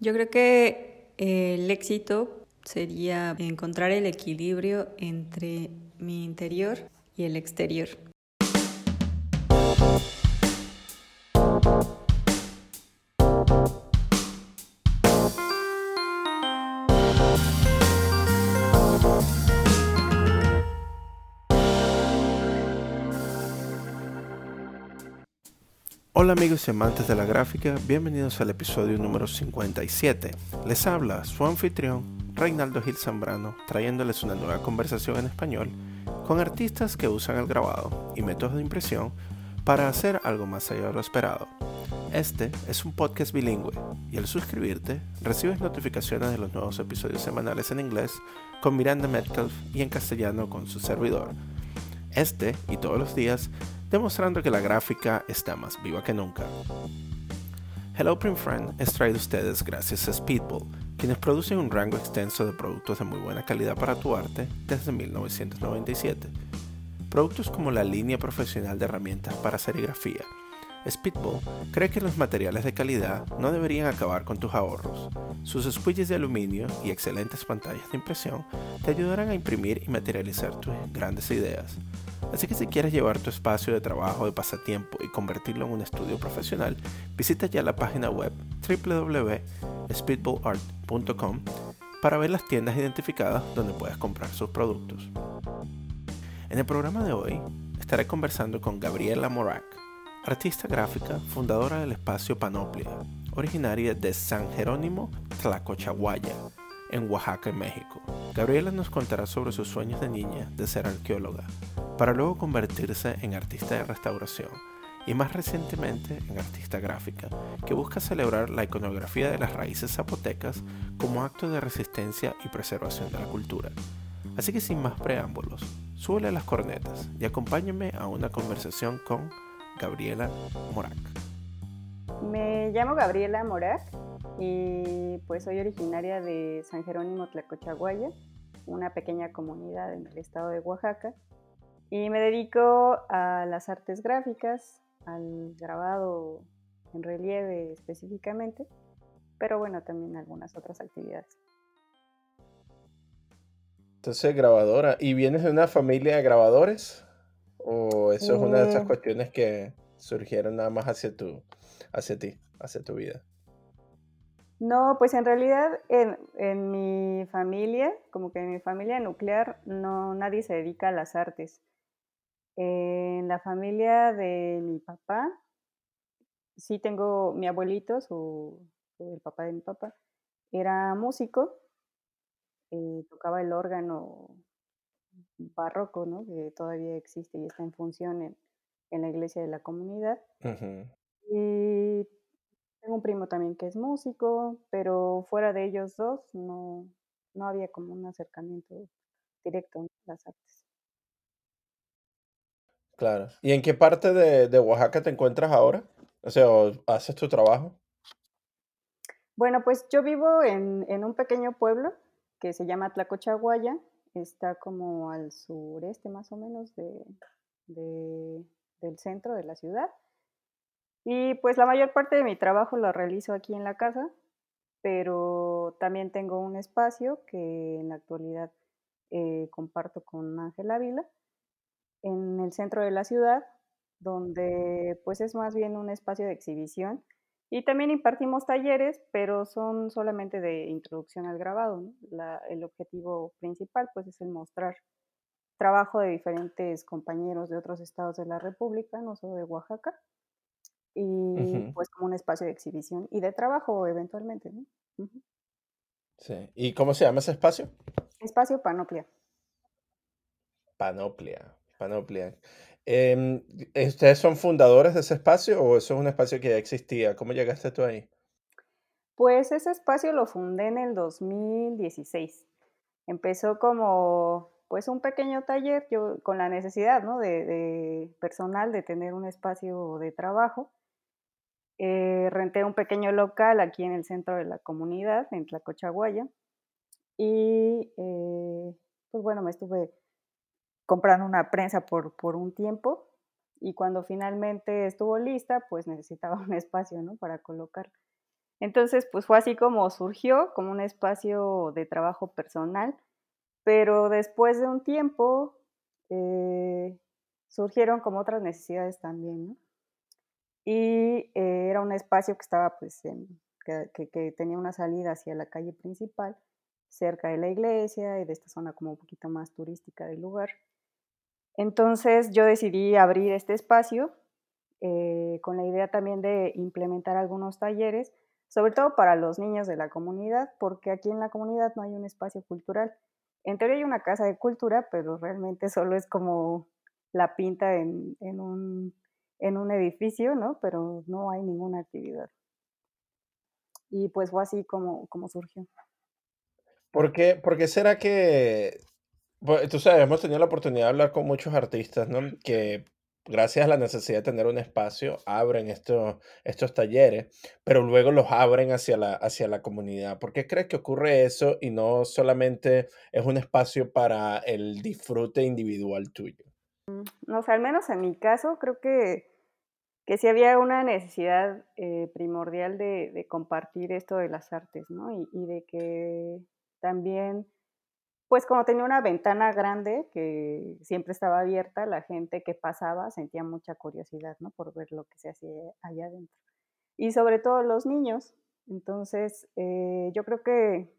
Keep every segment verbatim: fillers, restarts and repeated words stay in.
Yo creo que eh, el éxito sería encontrar el equilibrio entre mi interior y el exterior. Hola amigos y amantes de la gráfica, bienvenidos al episodio número cincuenta y siete. Les habla su anfitrión, Reinaldo Gil Zambrano, trayéndoles una nueva conversación en español con artistas que usan el grabado y métodos de impresión para hacer algo más allá de lo esperado. Este es un podcast bilingüe y al suscribirte recibes notificaciones de los nuevos episodios semanales en inglés con Miranda Metcalf y en castellano con su servidor. Este y todos los días demostrando que la gráfica está más viva que nunca. Hello Print Friend es traído a ustedes gracias a Speedball, quienes producen un rango extenso de productos de muy buena calidad para tu arte desde mil novecientos noventa y siete. Productos como la línea profesional de herramientas para serigrafía. Speedball cree que los materiales de calidad no deberían acabar con tus ahorros. Sus esquilles de aluminio y excelentes pantallas de impresión te ayudarán a imprimir y materializar tus grandes ideas. Así que si quieres llevar tu espacio de trabajo de pasatiempo y convertirlo en un estudio profesional, visita ya la página web doble u doble u doble u punto speedball art punto com para ver las tiendas identificadas donde puedes comprar sus productos. En el programa de hoy estaré conversando con Gabriela Morán, artista gráfica, fundadora del espacio Panoplia, originaria de San Jerónimo Tlacochahuaya, en Oaxaca, México. Gabriela nos contará sobre sus sueños de niña de ser arqueóloga, para luego convertirse en artista de restauración y más recientemente en artista gráfica, que busca celebrar la iconografía de las raíces zapotecas como acto de resistencia y preservación de la cultura. Así que sin más preámbulos, súbele las cornetas y acompáñame a una conversación con Gabriela Morán. Me llamo Gabriela Morán y pues soy originaria de San Jerónimo Tlacochahuaya, una pequeña comunidad en el estado de Oaxaca, y me dedico a las artes gráficas, al grabado en relieve específicamente, pero bueno, también algunas otras actividades. Entonces, grabadora, ¿y vienes de una familia de grabadores? ¿O eso es una de esas cuestiones que surgieron nada más hacia tu, hacia ti, hacia tu vida? No, pues en realidad en, en mi familia, como que en mi familia nuclear, no, nadie se dedica a las artes. En la familia de mi papá, sí tengo mi abuelito, su, el papá de mi papá, era músico, eh, tocaba el órgano barroco, ¿no? Que todavía existe y está en función en, en la iglesia de la comunidad. Uh-huh. Y tengo un primo también que es músico, pero fuera de ellos dos no, no había como un acercamiento directo a las artes. Claro. ¿Y en qué parte de, de Oaxaca te encuentras ahora? O sea, ¿haces tu trabajo? Bueno, pues yo vivo en, en un pequeño pueblo que se llama Tlacochahuaya. Está como al sureste más o menos de, de, del centro de la ciudad. Y pues la mayor parte de mi trabajo lo realizo aquí en la casa, pero también tengo un espacio que en la actualidad eh, comparto con Ángela Vila en el centro de la ciudad, donde pues es más bien un espacio de exhibición. Y también impartimos talleres, pero son solamente de introducción al grabado, ¿no? La, el objetivo principal pues, es el mostrar trabajo de diferentes compañeros de otros estados de la República, no solo de Oaxaca, y uh-huh. pues como un espacio de exhibición y de trabajo eventualmente, ¿no? Uh-huh. Sí. ¿Y cómo se llama ese espacio? Espacio Panoplia. Panoplia, Panoplia. Eh, ¿Ustedes son fundadores de ese espacio o eso es un espacio que ya existía? ¿Cómo llegaste tú ahí? Pues ese espacio lo fundé en el dos mil dieciséis. Empezó como pues un pequeño taller, yo con la necesidad, ¿no? de, de personal de tener un espacio de trabajo. Eh, renté un pequeño local aquí en el centro de la comunidad, en Tlacochahuaya, y eh, pues bueno, me estuve comprando una prensa por, por un tiempo, y cuando finalmente estuvo lista, pues necesitaba un espacio, ¿no? Para colocar. Entonces, pues fue así como surgió, como un espacio de trabajo personal, pero después de un tiempo eh, surgieron como otras necesidades también, ¿no? Y eh, era un espacio que estaba, pues, en, que, que, que tenía una salida hacia la calle principal, cerca de la iglesia y de esta zona como un poquito más turística del lugar. Entonces yo decidí abrir este espacio eh, con la idea también de implementar algunos talleres, sobre todo para los niños de la comunidad, porque aquí en la comunidad no hay un espacio cultural. En teoría hay una casa de cultura, pero realmente solo es como la pinta en, en, un, en un edificio, ¿no? Pero no hay ninguna actividad. Y pues fue así como, como surgió. ¿Por qué, ¿Por qué será que...? Pues, tú sabes, hemos tenido la oportunidad de hablar con muchos artistas, ¿no? Que gracias a la necesidad de tener un espacio abren estos, estos talleres, pero luego los abren hacia la, hacia la comunidad. ¿Por qué crees que ocurre eso y no solamente es un espacio para el disfrute individual tuyo? No, o sea, al menos en mi caso creo que, que sí había una necesidad eh, primordial de, de compartir esto de las artes, ¿no? Y, y de que también... Pues como tenía una ventana grande que siempre estaba abierta, la gente que pasaba sentía mucha curiosidad, ¿no? Por ver lo que se hacía allá adentro. Y sobre todo los niños. Entonces, eh, yo creo que,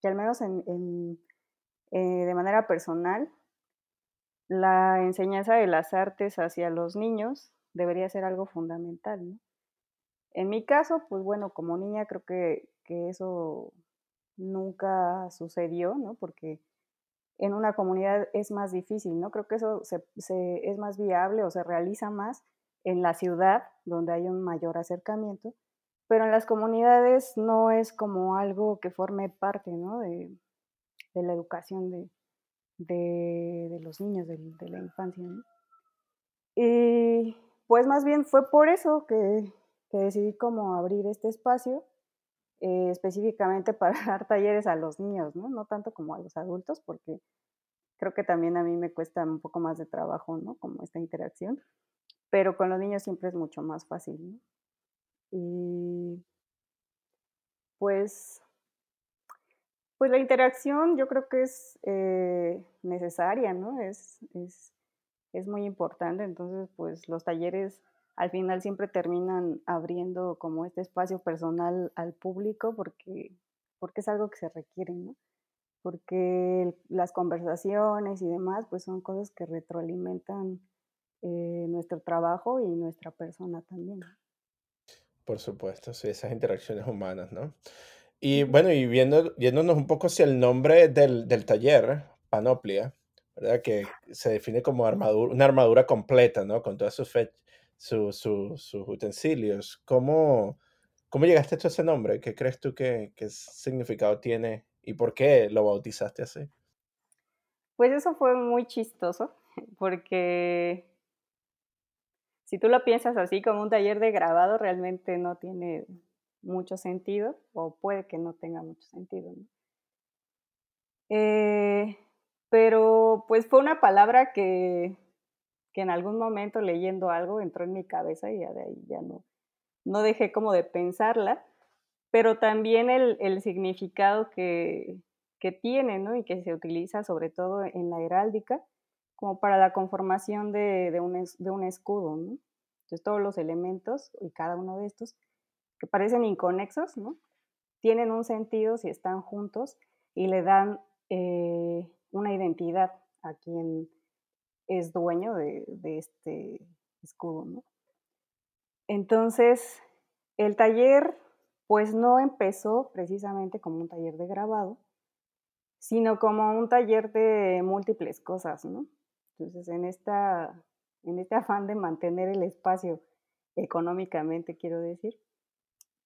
que al menos en, en, eh, de manera personal, la enseñanza de las artes hacia los niños debería ser algo fundamental, ¿no? En mi caso, pues bueno, como niña creo que, que eso nunca sucedió, ¿no? Porque en una comunidad es más difícil, ¿no? Creo que eso se, se, es más viable o se realiza más en la ciudad, donde hay un mayor acercamiento, pero en las comunidades no es como algo que forme parte, ¿no? de, de la educación de, de, de los niños, de, de la infancia, ¿no? Y pues más bien fue por eso que, que decidí como abrir este espacio, Eh, específicamente para dar talleres a los niños, ¿no? No tanto como a los adultos, porque creo que también a mí me cuesta un poco más de trabajo, ¿no? Como esta interacción, pero con los niños siempre es mucho más fácil, ¿no? Y pues, pues la interacción yo creo que es eh, necesaria, ¿no? Es, es, es muy importante, entonces pues los talleres al final siempre terminan abriendo como este espacio personal al público porque, porque es algo que se requiere, ¿no? Porque las conversaciones y demás pues son cosas que retroalimentan eh, nuestro trabajo y nuestra persona también. Por supuesto, sí, esas interacciones humanas, ¿no? Y bueno, y viendo, yéndonos un poco hacia el nombre del, del taller, Panoplia, ¿verdad? Que se define como armadura, una armadura completa, ¿no? Con todas sus fechas. Su, su, sus utensilios. ¿Cómo, cómo llegaste tú a ese nombre? ¿Qué crees tú que, que significado tiene y por qué lo bautizaste así? Pues eso fue muy chistoso, porque si tú lo piensas así como un taller de grabado, realmente no tiene mucho sentido, o puede que no tenga mucho sentido, ¿no? Eh, pero pues fue una palabra que... que en algún momento leyendo algo entró en mi cabeza y ya de ahí ya no, no dejé como de pensarla, pero también el, el significado que, que tiene, ¿no? Y que se utiliza sobre todo en la heráldica como para la conformación de, de, un, de un escudo, ¿no? Entonces todos los elementos y cada uno de estos que parecen inconexos, ¿no? Tienen un sentido si están juntos y le dan eh, una identidad a quien es dueño de, de este escudo, ¿no? Entonces, el taller, pues no empezó precisamente como un taller de grabado, sino como un taller de múltiples cosas, ¿no? Entonces, en, esta, en este afán de mantener el espacio económicamente, quiero decir,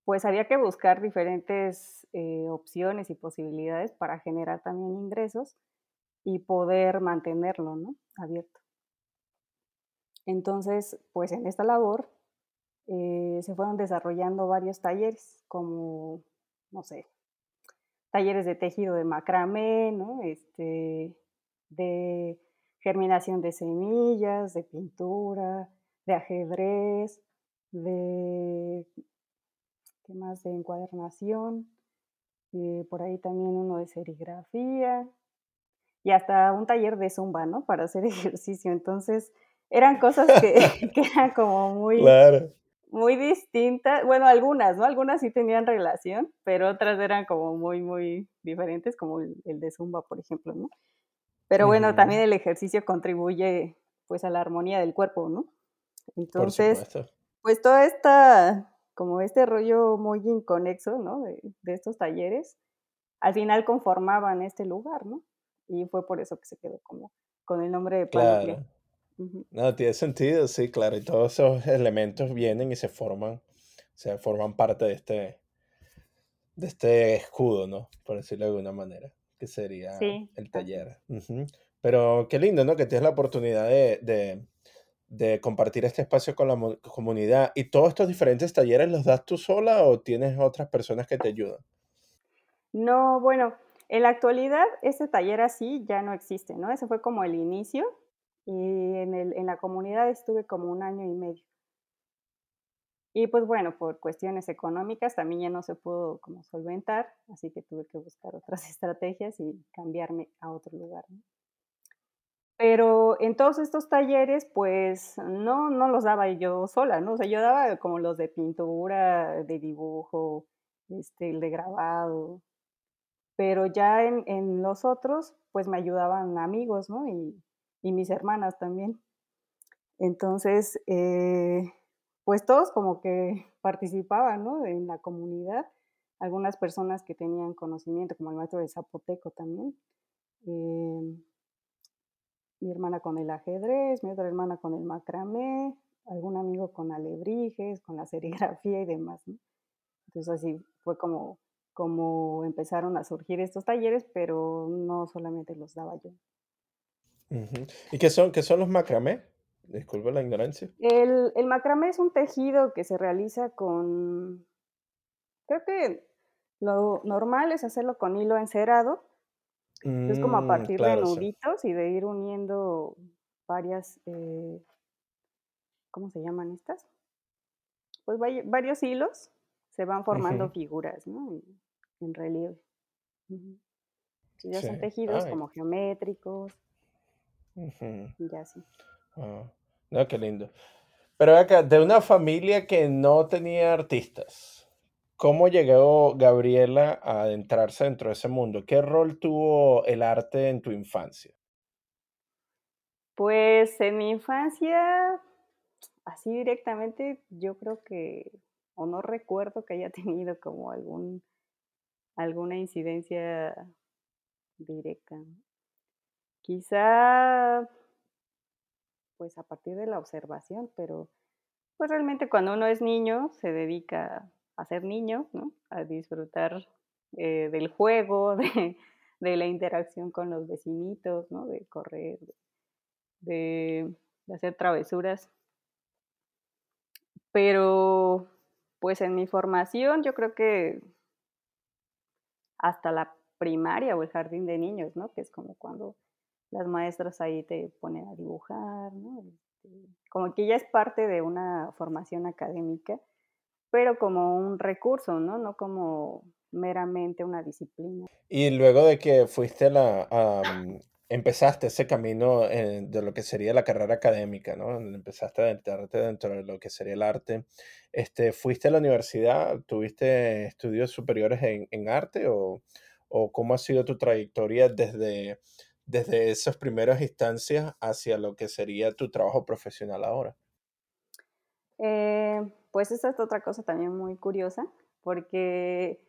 pues había que buscar diferentes eh, opciones y posibilidades para generar también ingresos y poder mantenerlo, ¿no? Abierto. Entonces, pues en esta labor eh, se fueron desarrollando varios talleres, como, no sé, talleres de tejido de macramé, ¿no? Este, de germinación de semillas, de pintura, de ajedrez, de, temas de encuadernación, eh, por ahí también uno de serigrafía y hasta un taller de zumba, ¿no? Para hacer ejercicio. Entonces, eran cosas que, que eran como muy, claro. muy distintas. Bueno, algunas, ¿no? Algunas sí tenían relación, pero otras eran como muy, muy diferentes, como el, el de zumba, por ejemplo, ¿no? Pero bueno, uh-huh. también el ejercicio contribuye, pues, a la armonía del cuerpo, ¿no? Entonces, pues, toda esta... como este rollo muy inconexo, ¿no? De, de estos talleres, al final conformaban este lugar, ¿no? Y fue por eso que se quedó como con el nombre de Panoplia. Claro. Uh-huh. No, tiene sentido, sí, claro. Y todos esos elementos vienen y se forman, se forman parte de este, de este escudo, ¿no? Por decirlo de alguna manera, que sería sí. el taller. Uh-huh. Pero qué lindo, ¿no? Que tienes la oportunidad de... de de compartir este espacio con la mo- comunidad. ¿Y todos estos diferentes talleres los das tú sola o tienes otras personas que te ayudan? No, bueno, en la actualidad este taller así ya no existe, ¿no? Ese fue como el inicio y en, el, en la comunidad estuve como un año y medio. Y pues bueno, por cuestiones económicas también ya no se pudo como solventar, así que tuve que buscar otras estrategias y cambiarme a otro lugar, ¿no? Pero en todos estos talleres, pues, no, no los daba yo sola, ¿no? O sea, yo daba como los de pintura, de dibujo, este, el de grabado. Pero ya en, en los otros, pues, me ayudaban amigos, ¿no? Y, y mis hermanas también. Entonces, eh, pues, todos como que participaban, ¿no? En la comunidad. Algunas personas que tenían conocimiento, como el maestro de zapoteco también. Eh, mi hermana con el ajedrez, mi otra hermana con el macramé, algún amigo con alebrijes, con la serigrafía y demás, ¿no? Entonces así fue como, como empezaron a surgir estos talleres, pero no solamente los daba yo. Uh-huh. ¿Y qué son, qué son los macramé? Disculpa la ignorancia. El, el macramé es un tejido que se realiza con... Creo que lo normal es hacerlo con hilo encerado, es como a partir mm, claro, de nuditos sí. y de ir uniendo varias, eh, ¿cómo se llaman estas? Pues vaya, varios hilos se van formando uh-huh. figuras, ¿no? En, en relieve. Uh-huh. Ya sí. son tejidos Ay. como geométricos. Uh-huh. Y ya sí. Oh. No, qué lindo. Pero acá, de una familia que no tenía artistas. ¿Cómo llegó Gabriela a adentrarse dentro de ese mundo? ¿Qué rol tuvo el arte en tu infancia? Pues en mi infancia, así directamente, yo creo que, o no recuerdo que haya tenido como algún, alguna incidencia directa. Quizá, pues a partir de la observación, pero pues realmente cuando uno es niño se dedica a ser niño, ¿no? A disfrutar eh, del juego, de, de la interacción con los vecinitos, ¿no? De correr, de, de, de hacer travesuras. Pero, pues en mi formación, yo creo que hasta la primaria o el jardín de niños, ¿no? Que es como cuando las maestras ahí te ponen a dibujar, ¿no? Como que ya es parte de una formación académica, pero como un recurso, ¿no? No como meramente una disciplina. Y luego de que fuiste la... Um, empezaste ese camino en, de lo que sería la carrera académica, ¿no? Empezaste a adentrarte dentro de lo que sería el arte. Este, ¿fuiste a la universidad? ¿Tuviste estudios superiores en, en arte? ¿O, o cómo ha sido tu trayectoria desde, desde esas primeras instancias hacia lo que sería tu trabajo profesional ahora? Eh... Pues esa es otra cosa también muy curiosa, porque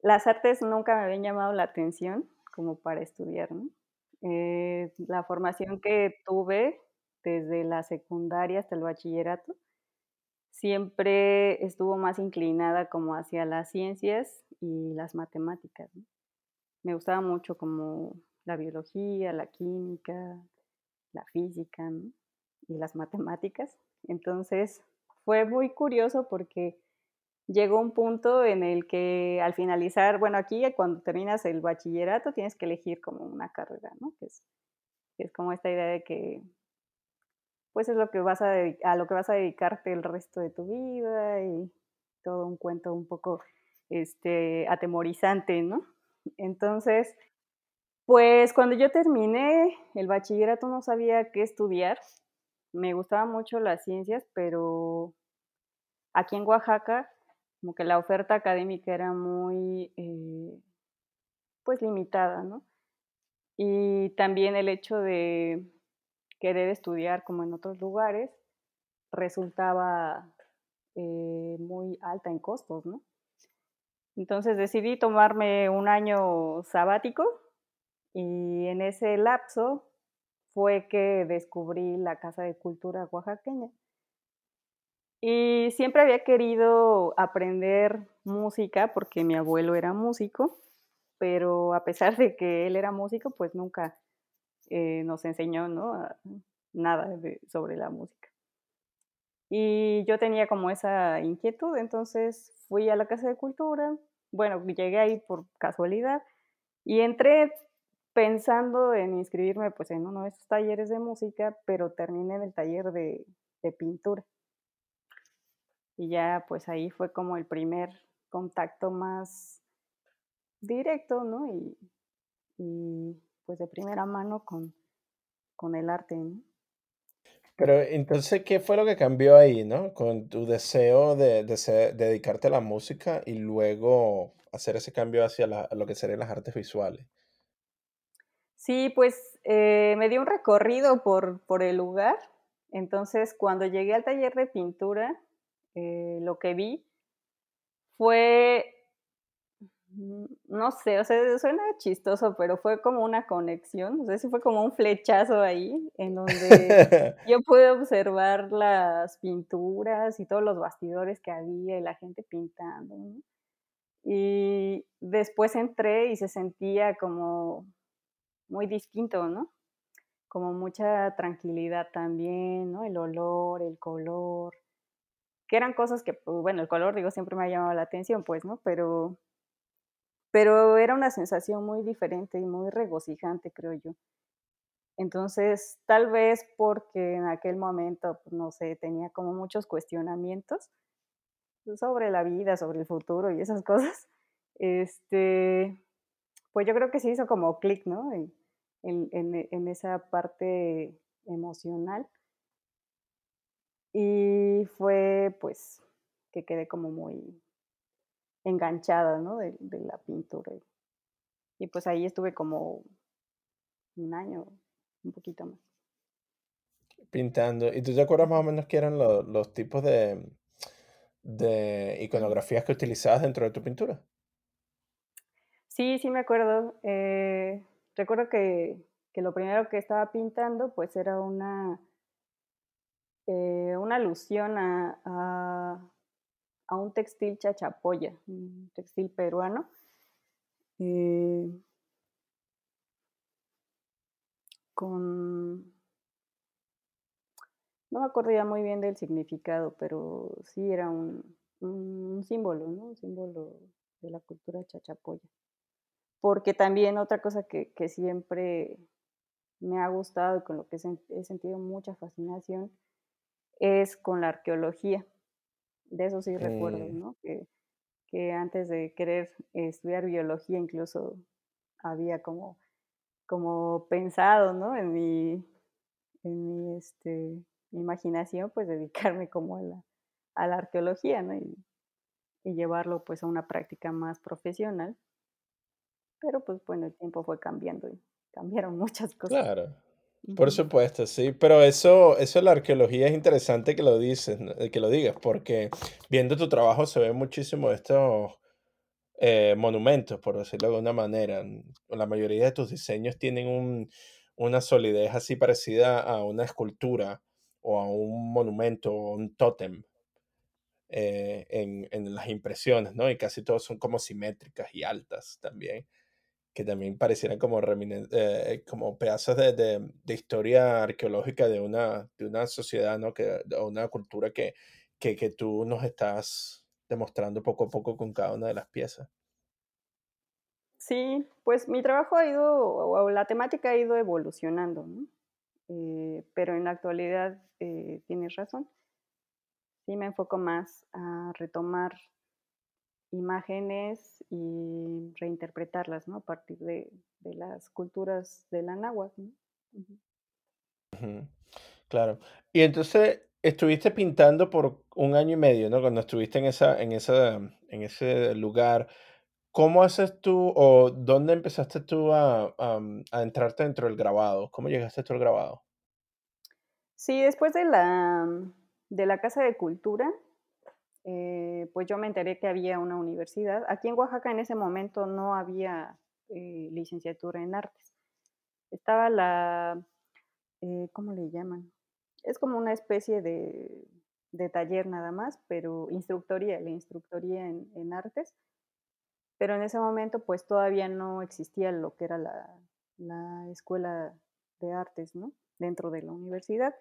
las artes nunca me habían llamado la atención como para estudiar, ¿no? Eh, la formación que tuve desde la secundaria hasta el bachillerato siempre estuvo más inclinada como hacia las ciencias y las matemáticas, ¿no? Me gustaba mucho como la biología, la química, la física, ¿no? Y las matemáticas. Entonces... fue muy curioso porque llegó un punto en el que al finalizar, bueno, aquí cuando terminas el bachillerato tienes que elegir como una carrera, ¿no? Que es, que es como esta idea de que, pues es lo que vas a, a lo que vas a dedicarte el resto de tu vida y, todo un cuento un poco este, atemorizante, ¿no? Entonces, pues cuando yo terminé el bachillerato no sabía qué estudiar. Me gustaban mucho las ciencias, pero aquí en Oaxaca como que la oferta académica era muy eh, pues limitada, ¿no? Y también el hecho de querer estudiar como en otros lugares resultaba eh, muy alta en costos, ¿no? Entonces decidí tomarme un año sabático y en ese lapso fue que descubrí la Casa de Cultura Oaxaqueña. Y siempre había querido aprender música porque mi abuelo era músico, pero a pesar de que él era músico, pues nunca eh, nos enseñó, ¿no?, nada de, sobre la música. Y yo tenía como esa inquietud, entonces fui a la Casa de Cultura, bueno, llegué ahí por casualidad y entré pensando en inscribirme pues, en uno de esos talleres de música, pero terminé en el taller de, de pintura. Y ya pues ahí fue como el primer contacto más directo, ¿no? Y, y pues de primera mano con, con el arte, ¿no? Pero entonces, ¿qué fue lo que cambió ahí, no? Con tu deseo de, de, ser, de dedicarte a la música y luego hacer ese cambio hacia la, lo que serían las artes visuales. Sí, pues eh, me di un recorrido por, por el lugar. Entonces, cuando llegué al taller de pintura, Eh, lo que vi fue, no sé, o sea, suena chistoso, pero fue como una conexión, o sea, sí fue como un flechazo ahí, en donde yo pude observar las pinturas y todos los bastidores que había y la gente pintando, ¿no? Y después entré y se sentía como muy distinto, ¿no? Como mucha tranquilidad también, ¿no? El olor, el color, que eran cosas que, pues, bueno, el color, digo, siempre me ha llamado la atención, pues, ¿no? Pero, pero era una sensación muy diferente y muy regocijante, creo yo. Entonces, tal vez porque en aquel momento, pues, no sé, tenía como muchos cuestionamientos sobre la vida, sobre el futuro y esas cosas, este, pues yo creo que se hizo como clic, ¿no? En, en, en esa parte emocional. Y fue, pues, que quedé como muy enganchada, ¿no?, de, de la pintura. Y pues ahí estuve como un año, un poquito más. Pintando. ¿Y tú te acuerdas más o menos qué eran lo, los tipos de, de iconografías que utilizabas dentro de tu pintura? Sí, sí me acuerdo. Eh, recuerdo que, que lo primero que estaba pintando, pues, era una... Eh, una alusión a, a, a un textil chachapoya, un textil peruano. Eh, con... No me acuerdo ya muy bien del significado, pero sí era un, un símbolo, ¿no? Un símbolo de la cultura chachapoya. Porque también otra cosa que, que siempre me ha gustado y con lo que he sentido mucha fascinación es con la arqueología, de eso sí eh. recuerdo, ¿no? Que, que antes de querer estudiar biología incluso había como, como pensado, ¿no? En mi, en mi este, imaginación, pues dedicarme como a la, a la arqueología, ¿no? Y, y llevarlo pues a una práctica más profesional, pero pues bueno, el tiempo fue cambiando y cambiaron muchas cosas. Claro. Por supuesto, sí, pero eso, eso de la arqueología es interesante que lo dices, que lo digas, porque viendo tu trabajo se ven muchísimo estos eh, monumentos, por decirlo de alguna manera. La mayoría de tus diseños tienen un, una solidez así parecida a una escultura o a un monumento o un tótem eh, en, en las impresiones, ¿no? Y casi todos son como simétricas y altas también, que también parecieran como, remine- eh, como pedazos de, de, de historia arqueológica de una, de una sociedad, ¿no? Que, de una cultura que, que, que tú nos estás demostrando poco a poco con cada una de las piezas. Sí, pues mi trabajo ha ido, o la temática ha ido evolucionando, ¿no? Eh, pero en la actualidad eh, tienes razón. sí me enfoco más a retomar imágenes y reinterpretarlas, ¿no? A partir de, de las culturas del Anáhuac, ¿no? Uh-huh. Uh-huh. Claro. Y entonces estuviste pintando por un año y medio, ¿no? Cuando estuviste en esa, en esa, en ese lugar. ¿Cómo haces tú o dónde empezaste tú a, a, a entrarte dentro del grabado? ¿Cómo llegaste tú al grabado? Sí, después de la, de la Casa de Cultura, eh, pues yo me enteré que había una universidad. Aquí en Oaxaca en ese momento no había eh, licenciatura en artes. Estaba la, eh, ¿cómo le llaman? Es como una especie de, de taller nada más, pero instructoría, la instructoría en, en artes. Pero en ese momento pues todavía no existía lo que era la, la escuela de artes, ¿no? Dentro de la universidad.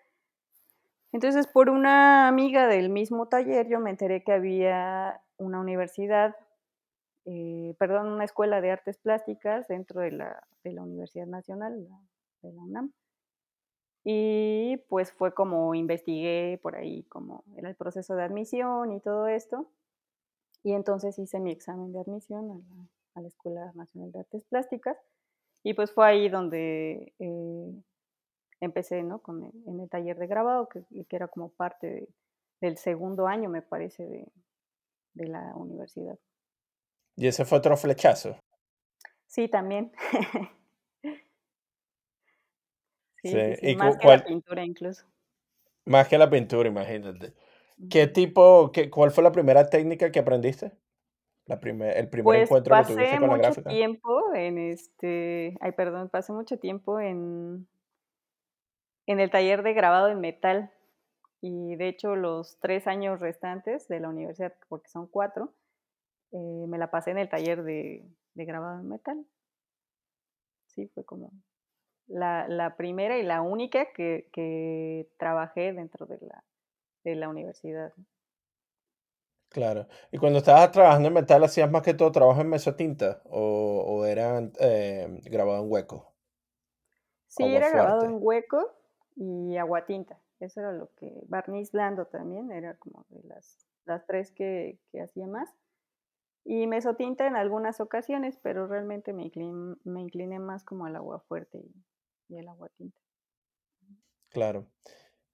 Entonces por una amiga del mismo taller yo me enteré que había una universidad, eh, perdón, una escuela de artes plásticas dentro de la, de la Universidad Nacional, de la UNAM. Y pues fue como investigué por ahí, como era el proceso de admisión y todo esto. Y entonces hice mi examen de admisión a la, a la Escuela Nacional de Artes Plásticas y pues fue ahí donde eh, empecé, ¿no? Con el, en el taller de grabado, que, que era como parte de, del segundo año, me parece, de, de la universidad. ¿Y ese fue otro flechazo? Sí, también. sí, sí, sí, sí. ¿Y más cu- que cuál... la pintura incluso. Más que la pintura, imagínate. ¿Qué tipo, qué, cuál fue la primera técnica que aprendiste? La primer, el primer pues encuentro que tuviste con la gráfica. Pasé mucho tiempo en este, ay perdón, pasé mucho tiempo en, en el taller de grabado en metal y de hecho los tres años restantes de la universidad, porque son cuatro, eh, me la pasé en el taller de, de grabado en metal. Sí, fue como la, la primera y la única que, que trabajé dentro de la de la universidad. Claro. ¿Y cuando estabas trabajando en metal hacías más que todo trabajo en mesotinta o, o era eh, grabado en hueco? Sí, agua era fuerte. Grabado en hueco y aguatinta. Eso era lo que... Barniz blando también, era como de las, las tres que, que hacía más. Y mesotinta en algunas ocasiones, pero realmente me, inclin, me incliné más como al agua fuerte y, y al aguatinta. Claro.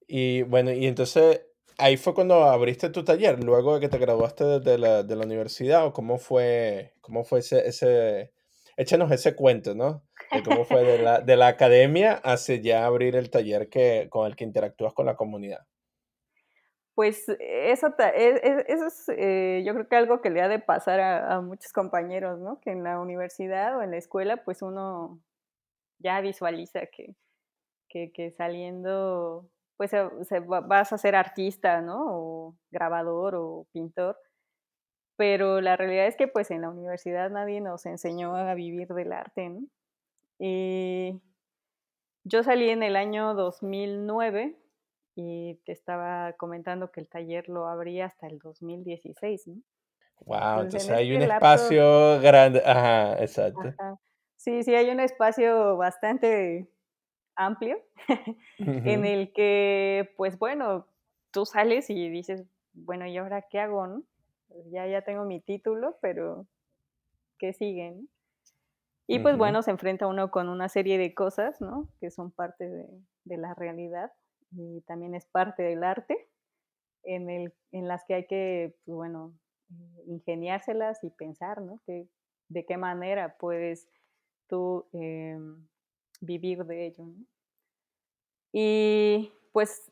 Y bueno, y entonces... ¿Ahí fue cuando abriste tu taller, luego de que te graduaste de la, de la universidad? ¿O cómo fue, cómo fue ese, ese...? Échanos ese cuento, ¿no? De cómo fue de la, de la academia hacia ya abrir el taller que, con el que interactúas con la comunidad. Pues eso, eso es, eh, yo creo que algo que le ha de pasar a, a muchos compañeros, ¿no? Que en la universidad o en la escuela, pues uno ya visualiza que, que, que saliendo... pues se, se, vas a ser artista, ¿no? O grabador o pintor, pero la realidad es que pues en la universidad nadie nos enseñó a vivir del arte, ¿no? Y yo salí en el año dos mil nueve y te estaba comentando que el taller lo abrí hasta el dos mil dieciséis, ¿no? Wow, entonces, entonces hay este un lapso... espacio grande, ajá, exacto. Ajá. Sí, sí, hay un espacio bastante... amplio, en el que, pues bueno, tú sales y dices, bueno, ¿y ahora qué hago, no? Ya, ya tengo mi título, pero ¿qué sigue, no? Y pues uh-huh. bueno, se enfrenta uno con una serie de cosas, ¿no? Que son parte de, de la realidad y también es parte del arte, en, el, en las que hay que, pues bueno, ingeniárselas y pensar, ¿no? Que, de qué manera puedes tú... Eh, vivir de ello, ¿no? Y pues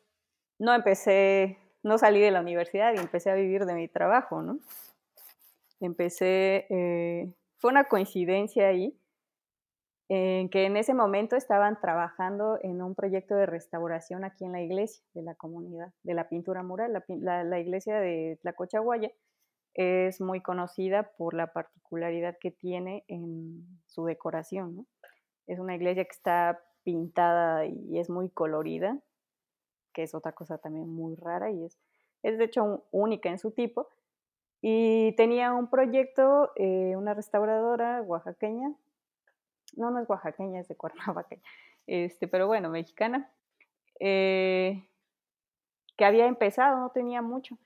no empecé, no salí de la universidad y empecé a vivir de mi trabajo, ¿no? Empecé, eh, fue una coincidencia ahí, en que en ese momento estaban trabajando en un proyecto de restauración aquí en la iglesia de la comunidad, de la pintura mural. La, la, la iglesia de Tlacochahuaya es muy conocida por la particularidad que tiene en su decoración, ¿no? Es una iglesia que está pintada y es muy colorida, que es otra cosa también muy rara y es, es de hecho única en su tipo. Y tenía un proyecto, eh, una restauradora oaxaqueña, no, no es oaxaqueña, es de Cuernavaca, este, pero bueno, mexicana, eh, que había empezado, no tenía mucho.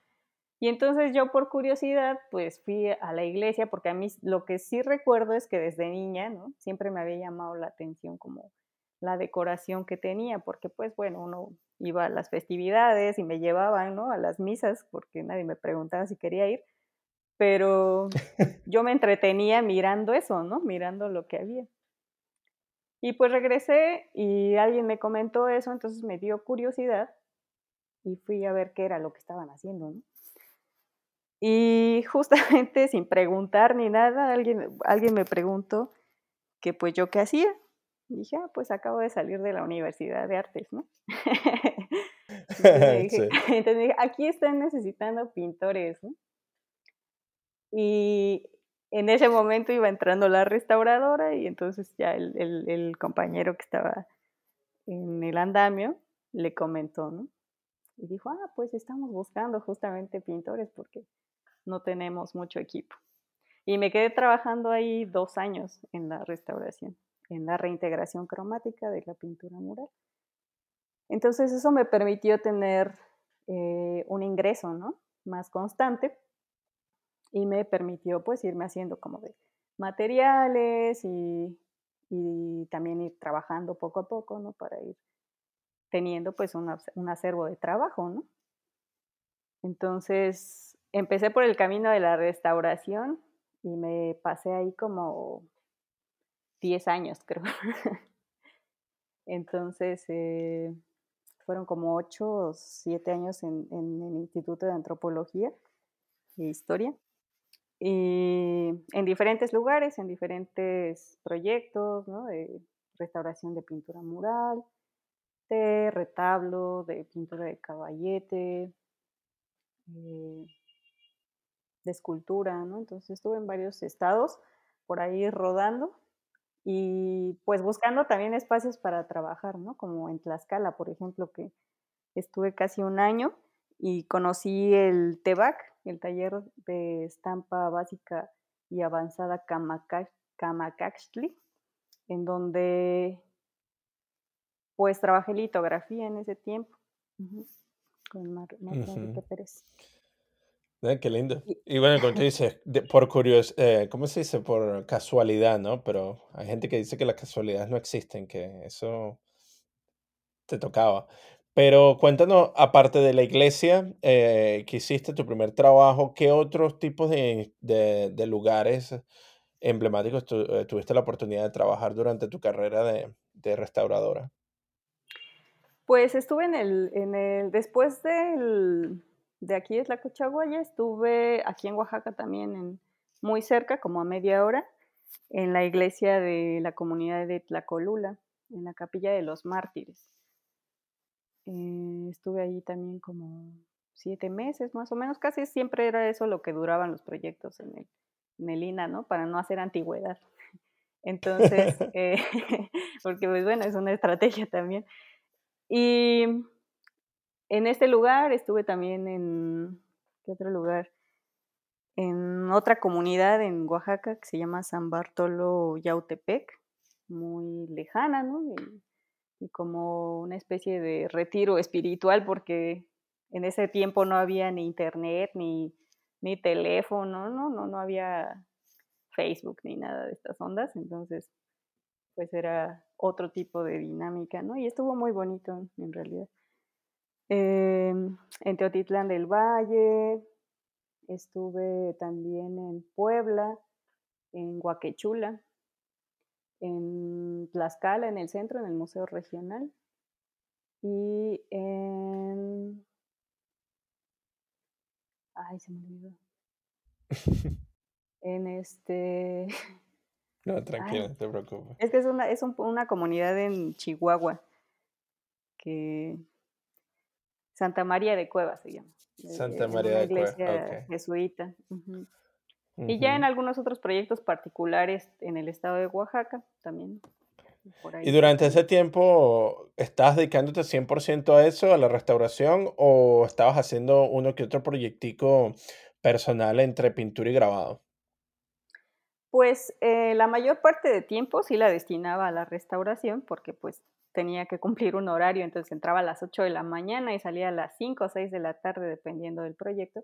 Y entonces yo por curiosidad pues fui a la iglesia, porque a mí lo que sí recuerdo es que desde niña, ¿no?, siempre me había llamado la atención como la decoración que tenía, porque pues bueno, uno iba a las festividades y me llevaban, ¿no?, a las misas, porque nadie me preguntaba si quería ir, pero yo me entretenía mirando eso, ¿no?, mirando lo que había. Y pues regresé y alguien me comentó eso, entonces me dio curiosidad y fui a ver qué era lo que estaban haciendo, ¿no? Y justamente sin preguntar ni nada, alguien, alguien me preguntó que pues yo qué hacía. Y dije, ah, pues acabo de salir de la Universidad de Artes, ¿no? Entonces, dije, sí. Entonces dije, aquí están necesitando pintores, ¿no? Y en ese momento iba entrando la restauradora y entonces ya el, el, el compañero que estaba en el andamio le comentó, ¿no? Y dijo, ah, pues estamos buscando justamente pintores porque no tenemos mucho equipo. Y me quedé trabajando ahí dos años en la restauración, en la reintegración cromática de la pintura mural. Entonces eso me permitió tener eh, un ingreso, ¿no?, más constante, y me permitió pues irme haciendo como de materiales y, y también ir trabajando poco a poco, ¿no?, para ir teniendo pues un, un acervo de trabajo, ¿no? Entonces empecé por el camino de la restauración y me pasé ahí como diez años, creo. Entonces eh, fueron como ocho o siete años en, en el Instituto de Antropología e Historia, y en diferentes lugares, en diferentes proyectos, ¿no?, de restauración de pintura mural, de retablo, de pintura de caballete, de, de escultura, ¿no? Entonces estuve en varios estados por ahí rodando y pues buscando también espacios para trabajar, ¿no? Como en Tlaxcala, por ejemplo, que estuve casi un año y conocí el Tebac, el taller de estampa básica y avanzada Kamakáxtli, en donde pues trabajé litografía en ese tiempo, uh-huh, con Martín Mar- Mar- uh-huh. Pérez. Eh, qué lindo. Y, y bueno, como tú dices, de, por curiosidad, eh, ¿cómo se dice? Por casualidad, ¿no? Pero hay gente que dice que las casualidades no existen, que eso te tocaba. Pero cuéntanos, aparte de la iglesia, eh, que hiciste tu primer trabajo, ¿qué otros tipos de, de, de lugares emblemáticos tu, eh, tuviste la oportunidad de trabajar durante tu carrera de, de restauradora? Pues estuve en el, en el después del, de aquí de Tlacochahuaya, estuve aquí en Oaxaca también, en, muy cerca, como a media hora, en la iglesia de la comunidad de Tlacolula, en la Capilla de los Mártires. Eh, estuve allí también como siete meses, más o menos, casi siempre era eso lo que duraban los proyectos en el, en el I N A, ¿no? Para no hacer antigüedad. Entonces, eh, porque pues bueno, es una estrategia también. Y en este lugar estuve también en, ¿qué otro lugar? En otra comunidad en Oaxaca que se llama San Bartolo Yautepec, muy lejana, ¿no? Y, y como una especie de retiro espiritual, porque en ese tiempo no había ni internet, ni, ni teléfono, ¿no? No, no había Facebook ni nada de estas ondas, entonces pues era otro tipo de dinámica, ¿no? Y estuvo muy bonito, en realidad. Eh, en Teotitlán del Valle, estuve también en Puebla, en Huaquechula, en Tlaxcala, en el centro, en el Museo Regional, y en... Ay, se me olvidó. En este... No, tranquila, no te preocupes. Es que es una, es un, una comunidad en Chihuahua, que Santa María de Cuevas se llama. Santa es María una de Cuevas, iglesia okay. jesuita. Uh-huh. Uh-huh. Y ya en algunos otros proyectos particulares en el estado de Oaxaca también. Por ahí. ¿Y durante ese tiempo estás dedicándote cien por ciento a eso, a la restauración, o estabas haciendo uno que otro proyectico personal entre pintura y grabado? Pues eh, la mayor parte de tiempo sí la destinaba a la restauración porque pues tenía que cumplir un horario, entonces entraba a las ocho de la mañana y salía a las cinco o seis de la tarde dependiendo del proyecto,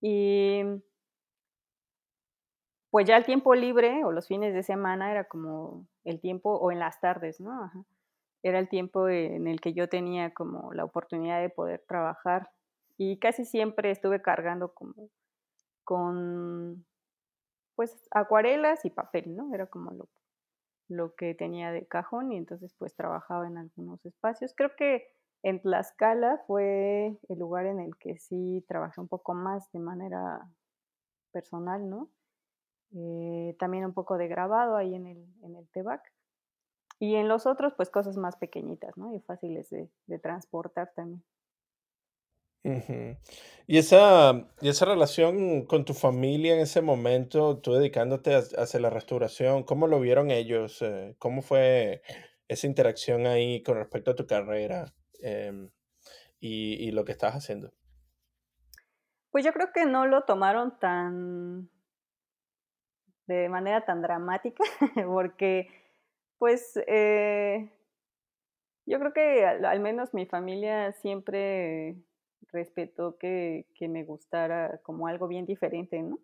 Y pues ya el tiempo libre o los fines de semana era como el tiempo, o en las tardes, ¿no? Ajá. Era el tiempo en el que yo tenía como la oportunidad de poder trabajar, y casi siempre estuve cargando como con pues acuarelas y papel, ¿no? Era como lo, lo que tenía de cajón, y entonces pues trabajaba en algunos espacios. Creo que en Tlaxcala fue el lugar en el que sí trabajé un poco más de manera personal, ¿no? Eh, también un poco de grabado ahí en el, en el Tebac. Y en los otros, pues cosas más pequeñitas, ¿no? Y fáciles de, de transportar también. Uh-huh. Y esa, y esa relación con tu familia en ese momento, tú dedicándote a- hacia la restauración, ¿cómo lo vieron ellos? Eh, ¿Cómo fue esa interacción ahí con respecto a tu carrera eh, y, y lo que estás haciendo? Pues yo creo que no lo tomaron tan de manera tan dramática, porque pues eh, yo creo que al, al menos mi familia siempre respetó que, que me gustara como algo bien diferente, ¿no?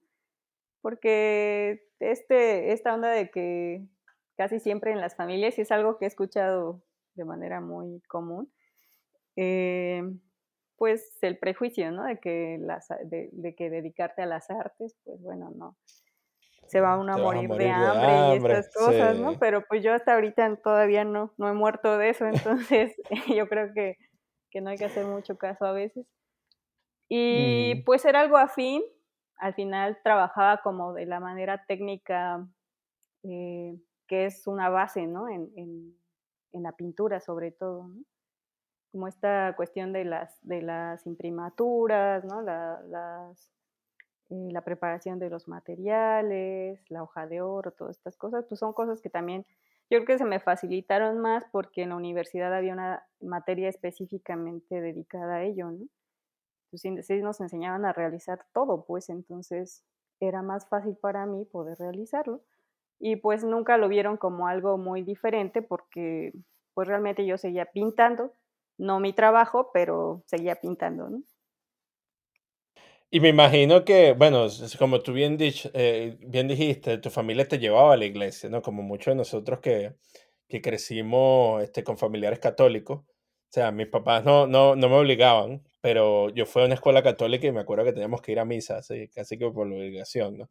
Porque este, esta onda de que casi siempre en las familias, y es algo que he escuchado de manera muy común, eh, pues el prejuicio, ¿no? De que, las, de, de que dedicarte a las artes, pues bueno, no. se va uno a morir, a morir de, hambre de hambre y estas cosas, sí. ¿no? Pero pues yo hasta ahorita todavía no, no he muerto de eso, entonces yo creo que, que no hay que hacer mucho caso a veces. Y mm. pues era algo afín. Al final trabajaba como de la manera técnica, eh, que es una base, ¿no? En, en, en la pintura sobre todo, ¿no? Como esta cuestión de las, de las imprimaturas, ¿no? La, las... la preparación de los materiales, la hoja de oro, todas estas cosas, pues son cosas que también yo creo que se me facilitaron más porque en la universidad había una materia específicamente dedicada a ello, ¿no? Entonces sí nos enseñaban a realizar todo, pues entonces era más fácil para mí poder realizarlo, y pues nunca lo vieron como algo muy diferente porque pues realmente yo seguía pintando, no mi trabajo, pero seguía pintando, ¿no? Y me imagino que, bueno, s- como tú bien, dich- eh, bien dijiste, tu familia te llevaba a la iglesia, ¿no? Como muchos de nosotros que, que crecimos este, con familiares católicos. O sea, mis papás no, no, no me obligaban, pero yo fui a una escuela católica y me acuerdo que teníamos que ir a misa, así, casi que por obligación, ¿no?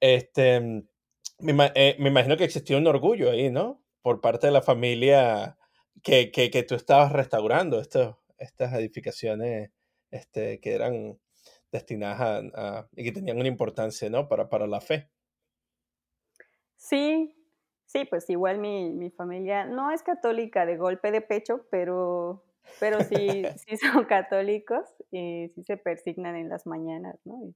Este, me, ima- eh, me imagino que existía un orgullo ahí, ¿no? Por parte de la familia que, que, que tú estabas restaurando estos, estas edificaciones este, que eran destinadas a, a- y que tenían una importancia, ¿no? Para, para la fe. Sí, sí, pues igual mi, mi familia no es católica de golpe de pecho, pero, pero sí, sí son católicos y sí se persignan en las mañanas, ¿no? Y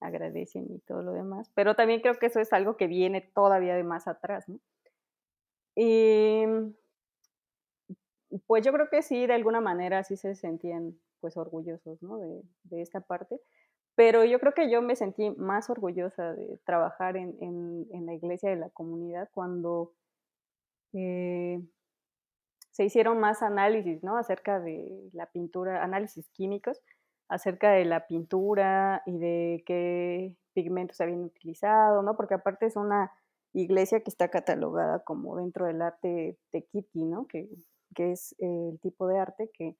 agradecen y todo lo demás. Pero también creo que eso es algo que viene todavía de más atrás, ¿no? Y pues yo creo que sí, de alguna manera sí se sentían pues orgullosos, ¿no? De, de esta parte. Pero yo creo que yo me sentí más orgullosa de trabajar en, en, en la iglesia de la comunidad cuando eh, se hicieron más análisis, ¿no? Acerca de la pintura, análisis químicos, acerca de la pintura y de qué pigmentos habían utilizado, ¿no? Porque aparte es una iglesia que está catalogada como dentro del arte tequitqui, ¿no? Que, que es eh, el tipo de arte que,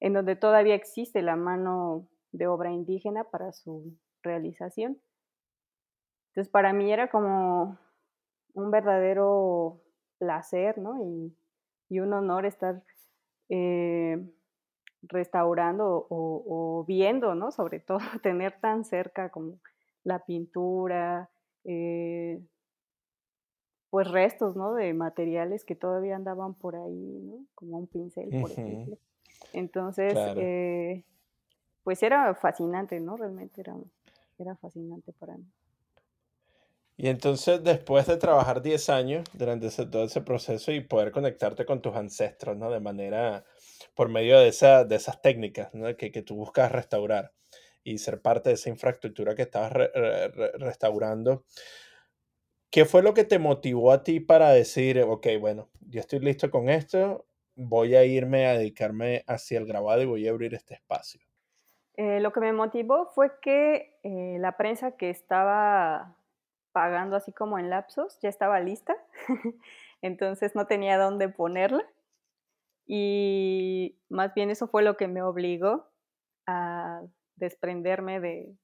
en donde todavía existe la mano de obra indígena para su realización. Entonces, para mí era como un verdadero placer, ¿no? Y, y un honor estar eh, restaurando o, o viendo, ¿no? Sobre todo tener tan cerca como la pintura, eh, pues restos, ¿no? De materiales que todavía andaban por ahí, ¿no? Como un pincel, por Ujú, ejemplo. Entonces, claro. eh, pues era fascinante, ¿no? Realmente era, era fascinante para mí. Y entonces, después de trabajar diez años durante ese- todo ese proceso y poder conectarte con tus ancestros, ¿no? De manera, por medio de, esa, de esas técnicas, ¿no? Que, que tú buscas restaurar y ser parte de esa infraestructura que estabas re- re- re- restaurando. ¿Qué fue lo que te motivó a ti para decir, ok, bueno, yo estoy listo con esto, voy a irme a dedicarme hacia el grabado y voy a abrir este espacio? Eh, lo que me motivó fue que eh, la prensa que estaba pagando así como en lapsos ya estaba lista, entonces no tenía dónde ponerla y más bien eso fue lo que me obligó a desprenderme de,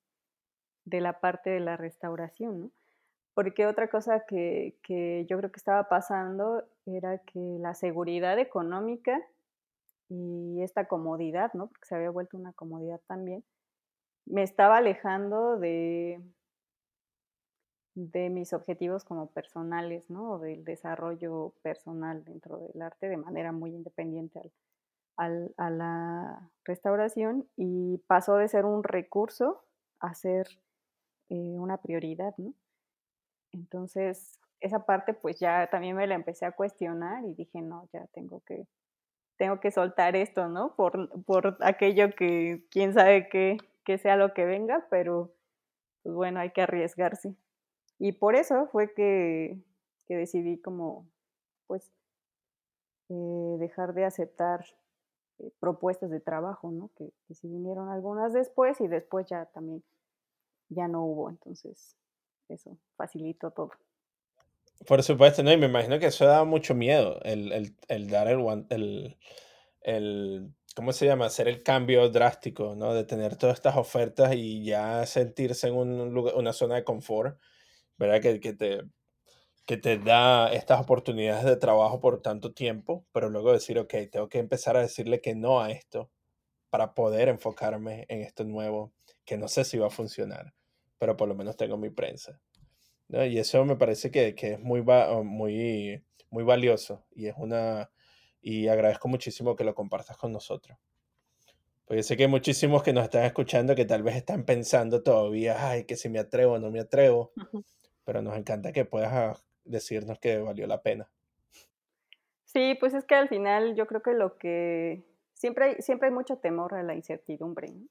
de la parte de la restauración, ¿no? Porque otra cosa que, que yo creo que estaba pasando era que la seguridad económica y esta comodidad, ¿no? Porque se había vuelto una comodidad también, me estaba alejando de, de mis objetivos como personales, ¿no? O del desarrollo personal dentro del arte de manera muy independiente al, al, a la restauración y pasó de ser un recurso a ser eh, una prioridad, ¿no? Entonces, esa parte pues ya también me la empecé a cuestionar y dije, no, ya tengo que tengo que soltar esto, ¿no? Por, por aquello que quién sabe qué que sea lo que venga, pero pues bueno, hay que arriesgarse. Y por eso fue que, que decidí como, pues, eh, dejar de aceptar eh, propuestas de trabajo, ¿no? Que, que sí vinieron algunas después y después ya también, ya no hubo, entonces eso facilitó todo. Por supuesto, no, y me imagino que eso da mucho miedo, el, el, el dar el, el, el, ¿cómo se llama? Hacer el cambio drástico, ¿no? De tener todas estas ofertas y ya sentirse en un lugar, una zona de confort, ¿verdad? Que, que, te, que te da estas oportunidades de trabajo por tanto tiempo, pero luego decir, ok, tengo que empezar a decirle que no a esto para poder enfocarme en esto nuevo, que no sé si va a funcionar, pero por lo menos tengo mi prensa, ¿no? Y eso me parece que, que es muy, va, muy, muy valioso y es una y agradezco muchísimo que lo compartas con nosotros. Porque sé que hay muchísimos que nos están escuchando que tal vez están pensando todavía, ay, que si me atrevo o no me atrevo, uh-huh. Pero nos encanta que puedas decirnos que valió la pena. Sí, pues es que al final yo creo que lo que... Siempre hay, siempre hay mucho temor a la incertidumbre, ¿no?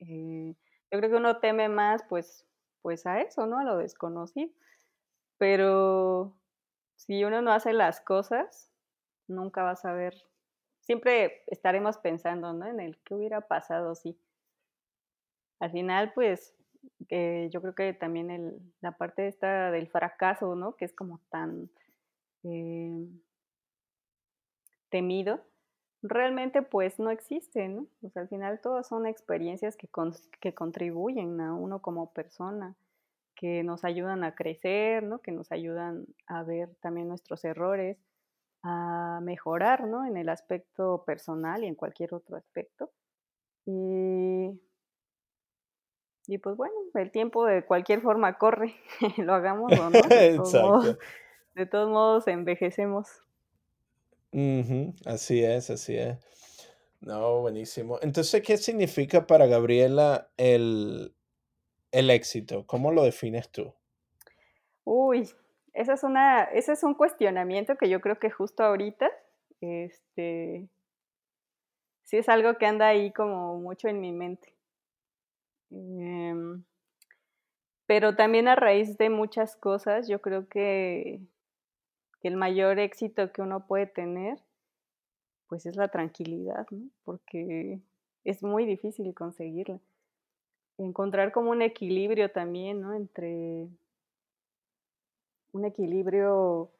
Eh, yo creo que uno teme más, pues... pues a eso, ¿no? A lo desconocido. Pero si uno no hace las cosas, nunca va a saber. Siempre estaremos pensando, ¿no? En el qué hubiera pasado, sí. Al final, pues, eh, yo creo que también el, la parte esta del fracaso, ¿no? Que es como tan eh, temido. Realmente, pues, no existe, ¿no? O sea, al final todas son experiencias que, con, que contribuyen a uno como persona, que nos ayudan a crecer, ¿no? Que nos ayudan a ver también nuestros errores, a mejorar, ¿no? En el aspecto personal y en cualquier otro aspecto. Y, y pues, bueno, el tiempo de cualquier forma corre, lo hagamos o no. De todos modos, de todos modos, envejecemos. Uh-huh. Así es, así es. No, buenísimo. Entonces, ¿qué significa para Gabriela el, el éxito? ¿Cómo lo defines tú? Uy, esa es una, ese es un cuestionamiento que yo creo que justo ahorita, este, sí es algo que anda ahí como mucho en mi mente. Um, pero también a raíz de muchas cosas, yo creo que que el mayor éxito que uno puede tener, pues es la tranquilidad, ¿no? Porque es muy difícil conseguirla. Encontrar como un equilibrio también, ¿no? Entre un equilibrio,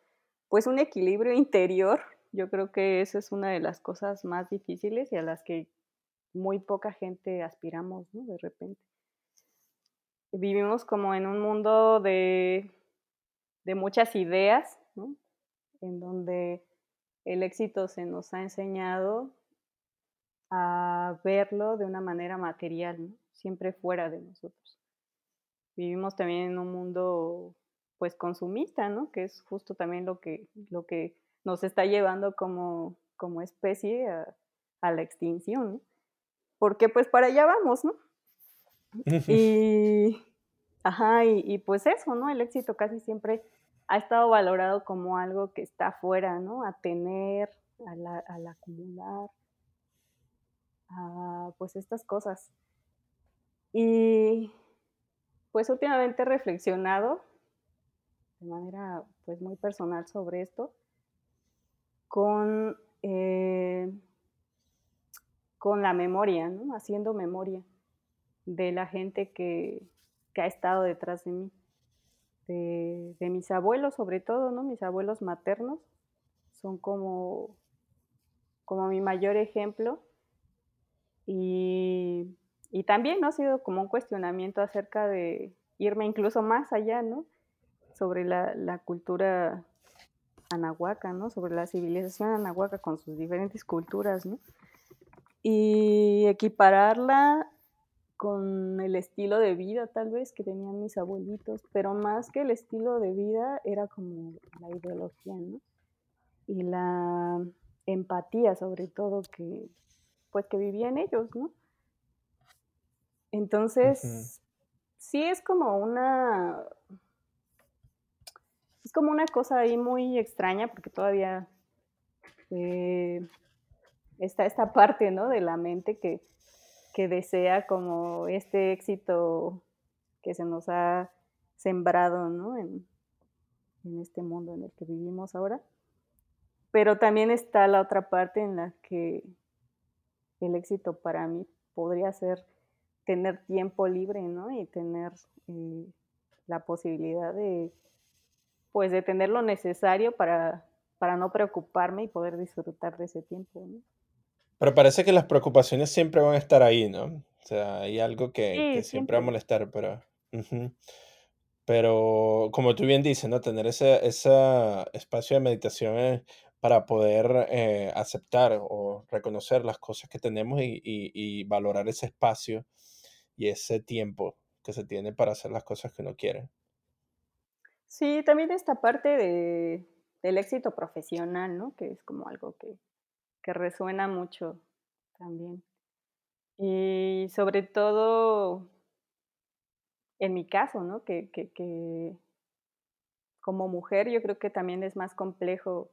pues un equilibrio interior, yo creo que eso es una de las cosas más difíciles y a las que muy poca gente aspiramos, ¿no? De repente. Vivimos como en un mundo de, de muchas ideas, ¿no? En donde el éxito se nos ha enseñado a verlo de una manera material, ¿no? Siempre fuera de nosotros. Vivimos también en un mundo pues consumista, ¿no? Que es justo también lo que, lo que nos está llevando como, como especie a, a la extinción, ¿no? Porque pues para allá vamos, ¿no? Y, ajá, y, y pues eso, ¿no? El éxito casi siempre ha estado valorado como algo que está afuera, ¿no? A tener, al la, a la acumular, a, pues estas cosas. Y pues últimamente he reflexionado de manera pues muy personal sobre esto, con eh, con la memoria, ¿no? Haciendo memoria de la gente que, que ha estado detrás de mí, de, de mis abuelos sobre todo, ¿no? Mis abuelos maternos son como, como mi mayor ejemplo y, y también, ¿no? Ha sido como un cuestionamiento acerca de irme incluso más allá, ¿no? Sobre la, la cultura anahuaca, ¿no? Sobre la civilización anahuaca con sus diferentes culturas, ¿no? Y equipararla con el estilo de vida tal vez que tenían mis abuelitos, pero más que el estilo de vida era como la ideología, ¿no? Y la empatía sobre todo que, pues, que vivían ellos, ¿no? Entonces, uh-huh. sí es como una... Es como una cosa ahí muy extraña porque todavía eh, está esta parte, ¿no? De la mente que, que desea como este éxito que se nos ha sembrado, ¿no? En, en este mundo en el que vivimos ahora. Pero también está la otra parte en la que el éxito para mí podría ser tener tiempo libre, ¿no? Y tener eh, la posibilidad de... pues de tener lo necesario para, para no preocuparme y poder disfrutar de ese tiempo, ¿no? Pero parece que las preocupaciones siempre van a estar ahí, ¿no? O sea, hay algo que, sí, que siempre. siempre va a molestar, pero... Uh-huh. Pero como tú bien dices, ¿no? Tener ese, ese espacio de meditación para poder eh, aceptar o reconocer las cosas que tenemos y, y, y valorar ese espacio y ese tiempo que se tiene para hacer las cosas que uno quiere. Sí, también esta parte de, del éxito profesional, ¿no? Que es como algo que, que resuena mucho también. Y sobre todo, en mi caso, ¿no? Que, que, que como mujer yo creo que también es más complejo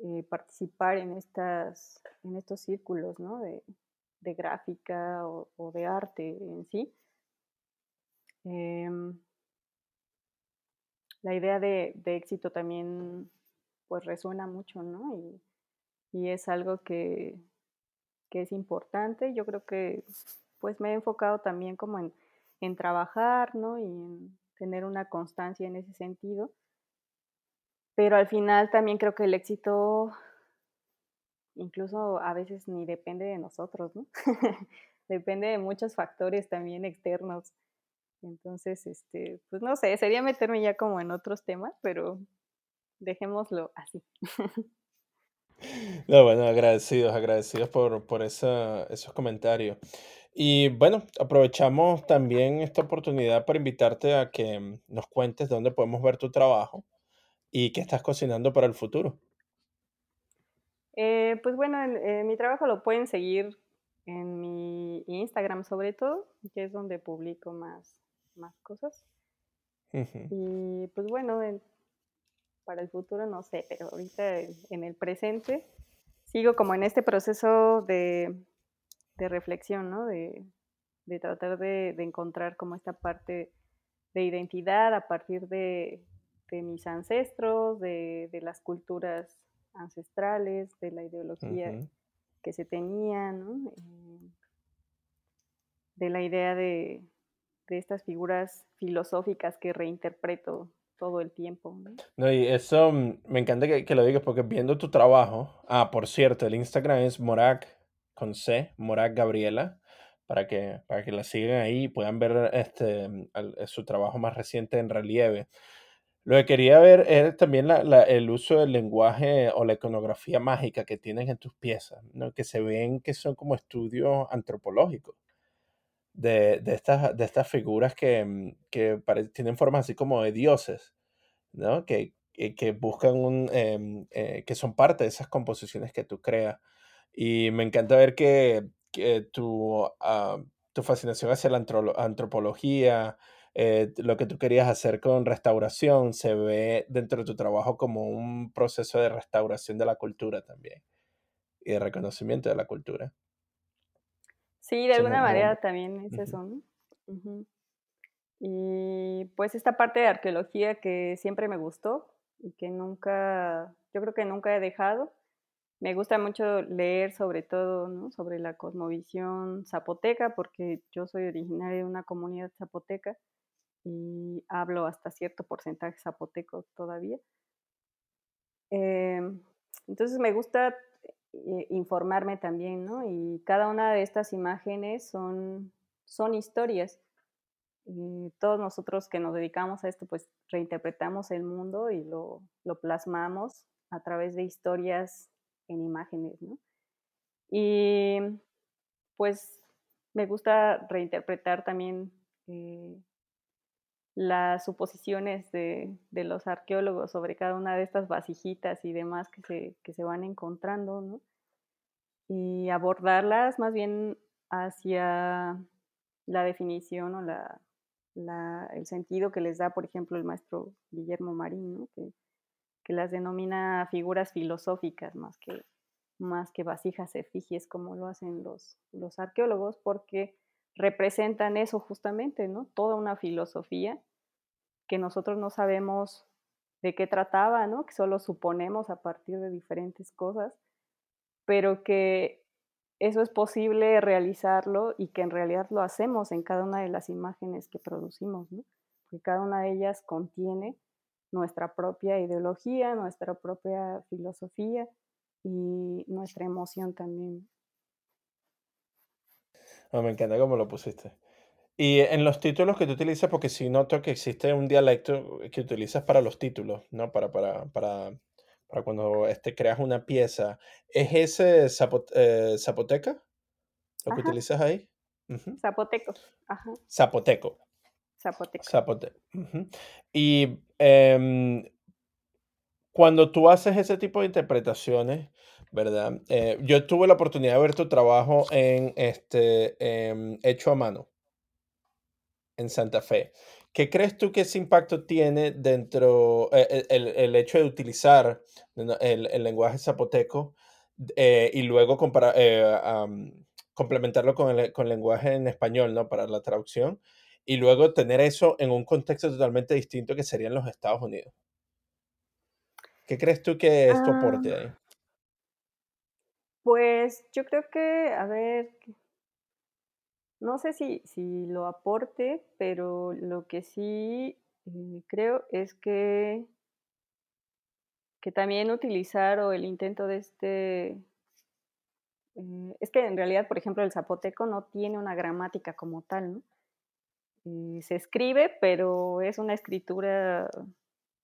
eh, participar en, estas, en estos círculos, ¿no? De, de gráfica o, o de arte en sí. Eh, La idea de, de éxito también pues resuena mucho, ¿no? Y, y es algo que, que es importante. Yo creo que pues me he enfocado también como en, en trabajar, ¿no? Y en tener una constancia en ese sentido. Pero al final también creo que el éxito incluso a veces ni depende de nosotros, ¿no? Depende de muchos factores también externos. Entonces, este, pues no sé, sería meterme ya como en otros temas, pero dejémoslo así. No, bueno, agradecidos, agradecidos por, por esa, esos comentarios. Y bueno, aprovechamos también esta oportunidad para invitarte a que nos cuentes dónde podemos ver tu trabajo y qué estás cocinando para el futuro. Eh, pues bueno, eh, mi trabajo lo pueden seguir en mi Instagram sobre todo, que es donde publico más... más cosas. Uh-huh. Y pues bueno, el, para el futuro no sé, pero ahorita en, en el presente sigo como en este proceso de, de reflexión, ¿no? De, de tratar de, de encontrar como esta parte de identidad a partir de, de mis ancestros, de, de las culturas ancestrales, de la ideología uh-huh. que se tenía, ¿no? Eh, de la idea de de estas figuras filosóficas que reinterpreto todo el tiempo, ¿no? No, y eso me encanta que, que lo digas porque viendo tu trabajo, ah, por cierto, el Instagram es Morac, con C, Morac Gabriela, para que, para que la sigan ahí y puedan ver este, al, su trabajo más reciente en relieve. Lo que quería ver es también la, la, el uso del lenguaje o la iconografía mágica que tienes en tus piezas, ¿no? Que se ven que son como estudios antropológicos. De, de, estas, de estas figuras que, que pare, tienen formas así como de dioses, ¿no? Que, que buscan un... Eh, eh, que son parte de esas composiciones que tú creas. Y me encanta ver que, que tu, uh, tu fascinación hacia la antro- antropología, eh, lo que tú querías hacer con restauración, se ve dentro de tu trabajo como un proceso de restauración de la cultura también. Y de reconocimiento de la cultura. Sí, de alguna manera también es eso, ¿no? Uh-huh. Y pues esta parte de arqueología que siempre me gustó y que nunca, yo creo que nunca he dejado, Me gusta mucho leer sobre todo, ¿no?, sobre la cosmovisión zapoteca, porque yo soy originaria de una comunidad zapoteca y hablo hasta cierto porcentaje zapoteco todavía. Eh, entonces me gusta eh, informarme también, ¿no? Y cada una de estas imágenes son, son historias. Y todos nosotros que nos dedicamos a esto, pues reinterpretamos el mundo y lo, lo plasmamos a través de historias en imágenes, ¿no? Y pues me gusta reinterpretar también eh, las suposiciones de, de los arqueólogos sobre cada una de estas vasijitas y demás que se, que se van encontrando, ¿no? Y abordarlas más bien hacia la definición o la, la, el sentido que les da, por ejemplo, el maestro Guillermo Marín, ¿no?, que, que las denomina figuras filosóficas más que, más que vasijas efigies como lo hacen los, los arqueólogos, porque representan eso justamente, ¿no? Toda una filosofía que nosotros no sabemos de qué trataba, ¿no?, que solo suponemos a partir de diferentes cosas, pero que eso es posible realizarlo y que en realidad lo hacemos en cada una de las imágenes que producimos, ¿no?, porque cada una de ellas contiene nuestra propia ideología, nuestra propia filosofía y nuestra emoción también. Oh, me encanta cómo lo pusiste. Y en los títulos que tú utilizas, porque sí noto que existe un dialecto que utilizas para los títulos, ¿no? Para, para, para, para cuando este, creas una pieza. ¿Es ese zapote- eh, zapoteca lo que Ajá. utilizas ahí? Uh-huh. Zapoteco. Ajá. Zapoteco. Zapoteco. Zapoteco. Uh-huh. Y eh, cuando tú haces ese tipo de interpretaciones, ¿verdad? Eh, yo tuve la oportunidad de ver tu trabajo en este eh, hecho a mano en Santa Fe. ¿Qué crees tú que ese impacto tiene dentro eh, el, el hecho de utilizar el, el lenguaje zapoteco eh, y luego comparar, eh, um, complementarlo con el con lenguaje en español, ¿no?, para la traducción? Y luego tener eso en un contexto totalmente distinto que serían los Estados Unidos. ¿Qué crees tú que es tu aporte ahí? Ah, pues yo creo que, a ver, no sé si, si lo aporte, pero lo que sí eh, creo es que, que también utilizar o el intento de este... Eh, es que en realidad, por ejemplo, el zapoteco no tiene una gramática como tal, ¿no? Se escribe, pero es una escritura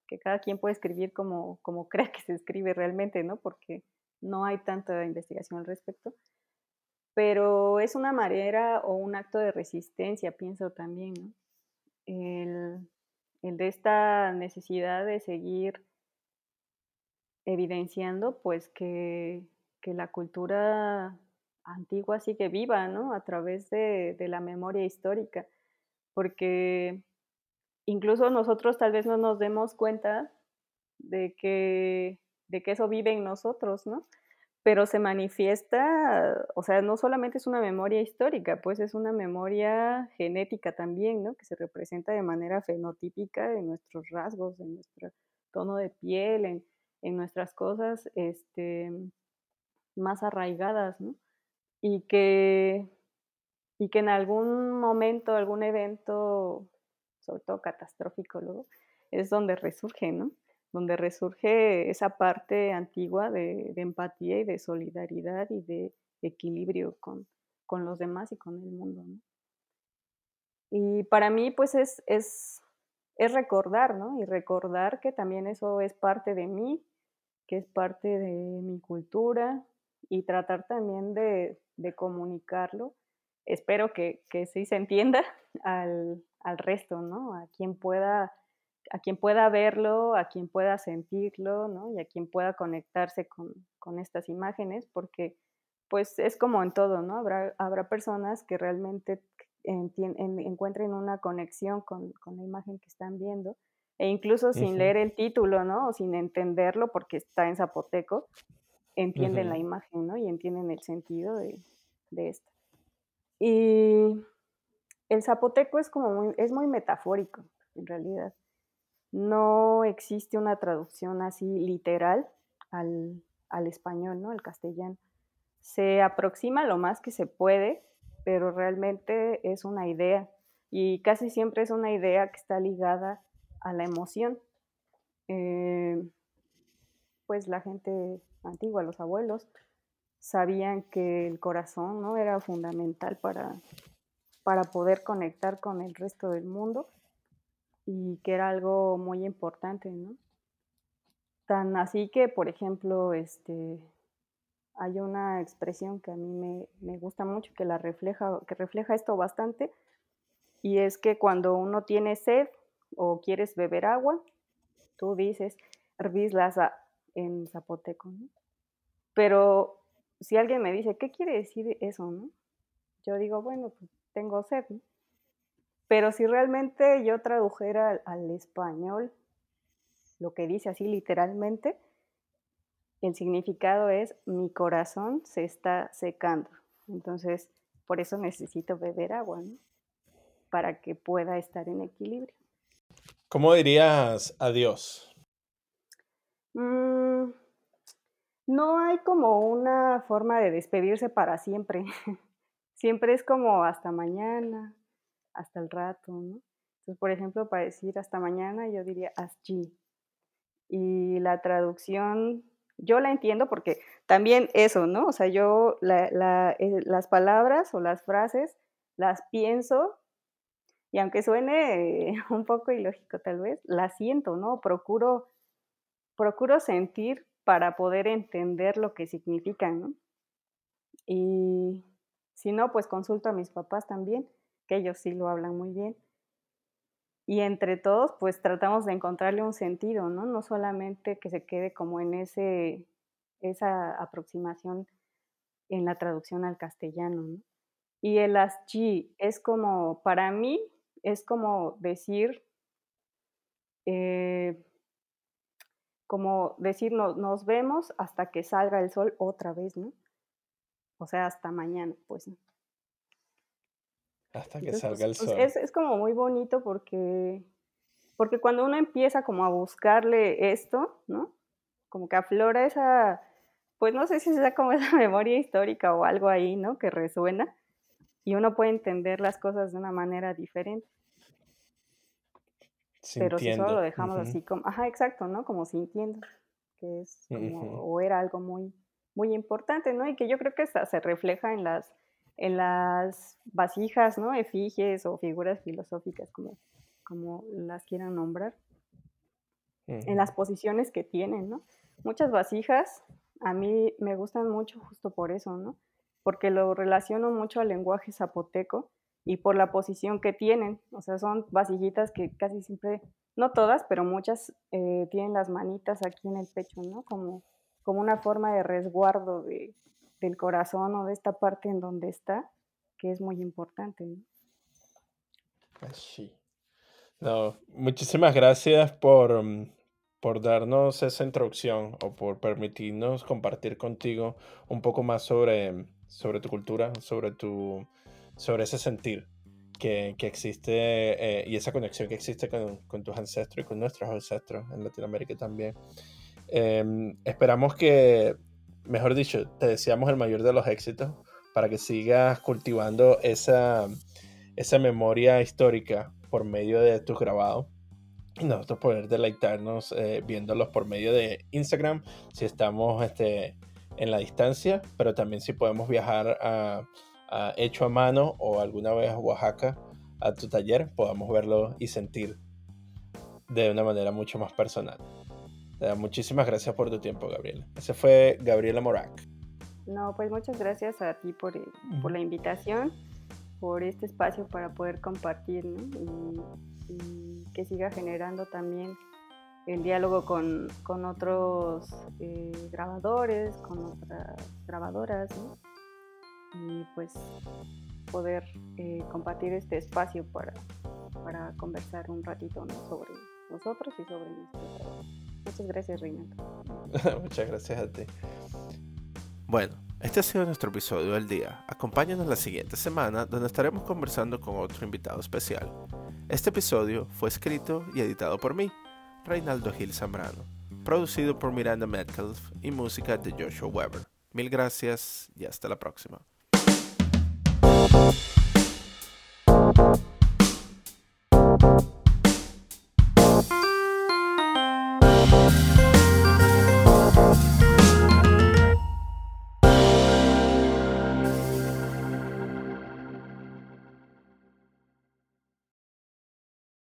que cada quien puede escribir como, como crea que se escribe realmente, ¿no? Porque no hay tanta investigación al respecto. Pero es una manera o un acto de resistencia, pienso también, ¿no? El, el de esta necesidad de seguir evidenciando, pues, que, que la cultura antigua sigue viva, ¿no?, a través de, de la memoria histórica. Porque incluso nosotros tal vez no nos demos cuenta de que, de que eso vive en nosotros, ¿no? Pero se manifiesta, o sea, no solamente es una memoria histórica, pues es una memoria genética también, ¿no?, que se representa de manera fenotípica en nuestros rasgos, en nuestro tono de piel, en, en nuestras cosas este, más arraigadas, ¿no? Y que... y que en algún momento, algún evento, sobre todo catastrófico luego, es donde resurge, ¿no? Donde resurge esa parte antigua de, de empatía y de solidaridad y de equilibrio con, con los demás y con el mundo, ¿no? Y para mí, pues, es, es, es recordar, ¿no? Y recordar que también eso es parte de mí, que es parte de mi cultura, y tratar también de, de comunicarlo. Espero que, que sí se entienda al, al resto, ¿no? A quien pueda, a quien pueda verlo, a quien pueda sentirlo, ¿no? Y a quien pueda conectarse con, con estas imágenes, porque pues es como en todo, ¿no? Habrá, habrá personas que realmente entien, en, encuentren una conexión con, con la imagen que están viendo, e incluso sin uh-huh. leer el título, ¿no? O sin entenderlo, porque está en zapoteco, entienden uh-huh. la imagen, ¿no? Y entienden el sentido de, de esto. Y el zapoteco es como muy, es muy metafórico, en realidad. No existe una traducción así literal al, al español, ¿no? Al castellano. Se aproxima lo más que se puede, pero realmente es una idea, y casi siempre es una idea que está ligada a la emoción. Eh, pues la gente antigua, los abuelos, sabían que el corazón, ¿no?, era fundamental para, para poder conectar con el resto del mundo, y que era algo muy importante, ¿no? Tan así que, por ejemplo, este, hay una expresión que a mí me, me gusta mucho, que la refleja, que refleja esto bastante, y es que cuando uno tiene sed o quieres beber agua, tú dices "herbislaza" en zapoteco, ¿no? Pero si alguien me dice, ¿qué quiere decir eso, no? Yo digo, bueno, pues tengo sed, ¿no? Pero si realmente yo tradujera al, al español lo que dice así literalmente, el significado es: mi corazón se está secando, entonces por eso necesito beber agua, ¿no?, para que pueda estar en equilibrio. ¿Cómo dirías adiós? Mm, no hay como una forma de despedirse para siempre. Siempre es como hasta mañana, hasta el rato, ¿no? Entonces, por ejemplo, para decir hasta mañana, yo diría aschi. Y la traducción, yo la entiendo porque también eso, ¿no? O sea, yo la, la, eh, las palabras o las frases las pienso, y aunque suene eh, un poco ilógico tal vez, las siento, ¿no? Procuro, procuro sentir para poder entender lo que significan, ¿no? Y si no, pues consulto a mis papás también, que ellos sí lo hablan muy bien. Y entre todos, pues tratamos de encontrarle un sentido, ¿no? No solamente que se quede como en ese, esa aproximación en la traducción al castellano, ¿no? Y el aschi es como, para mí, es como decir, eh, como decir no, nos vemos hasta que salga el sol otra vez, ¿no? O sea, hasta mañana, pues, ¿no? Hasta que Entonces, salga el sol. Pues es, es como muy bonito porque, porque cuando uno empieza como a buscarle esto, ¿no? Como que aflora esa, pues no sé si sea como esa memoria histórica o algo ahí, ¿no?, que resuena, y uno puede entender las cosas de una manera diferente. Sintiendo. Pero si solo lo dejamos uh-huh. así como, ajá, exacto, ¿no? Como sintiendo, que es como, uh-huh. o era algo muy, muy importante, ¿no? Y que yo creo que hasta se refleja en las en las vasijas, ¿no?, efigies o figuras filosóficas, como, como las quieran nombrar, uh-huh. en las posiciones que tienen, ¿no? Muchas vasijas a mí me gustan mucho justo por eso, ¿no?, porque lo relaciono mucho al lenguaje zapoteco y por la posición que tienen. O sea, son vasijitas que casi siempre, no todas, pero muchas eh, tienen las manitas aquí en el pecho, ¿no?, como, como una forma de resguardo de del corazón o de esta parte en donde está, que es muy importante, ¿no? Sí. No, muchísimas gracias por, por darnos esa introducción o por permitirnos compartir contigo un poco más sobre, sobre tu cultura, sobre, tu, sobre ese sentir que, que existe eh, y esa conexión que existe con, con tus ancestros y con nuestros ancestros en Latinoamérica también. Eh, esperamos que Mejor dicho, te deseamos el mayor de los éxitos para que sigas cultivando esa, esa memoria histórica por medio de tus grabados y nosotros poder deleitarnos eh, viéndolos por medio de Instagram si estamos este, en la distancia, pero también si podemos viajar a, a hecho a mano o alguna vez a Oaxaca a tu taller, podamos verlo y sentir de una manera mucho más personal. Muchísimas gracias por tu tiempo, Gabriela. Ese fue Gabriela Morán. No, pues muchas gracias a ti por, por la invitación, por este espacio para poder compartir, ¿no?, y, y que siga generando también el diálogo con, con otros eh, grabadores, con otras grabadoras, ¿no?, y pues poder eh, compartir este espacio para, para conversar un ratito, ¿no?, sobre nosotros y sobre nuestro trabajo. Muchas gracias, Reinaldo. Muchas gracias a ti. Bueno, este ha sido nuestro episodio del día. Acompáñanos la siguiente semana, donde estaremos conversando con otro invitado especial. Este episodio fue escrito y editado por mí, Reinaldo Gil Zambrano. producido por Miranda Metcalf y música de Joshua Weber. Mil gracias y hasta la próxima.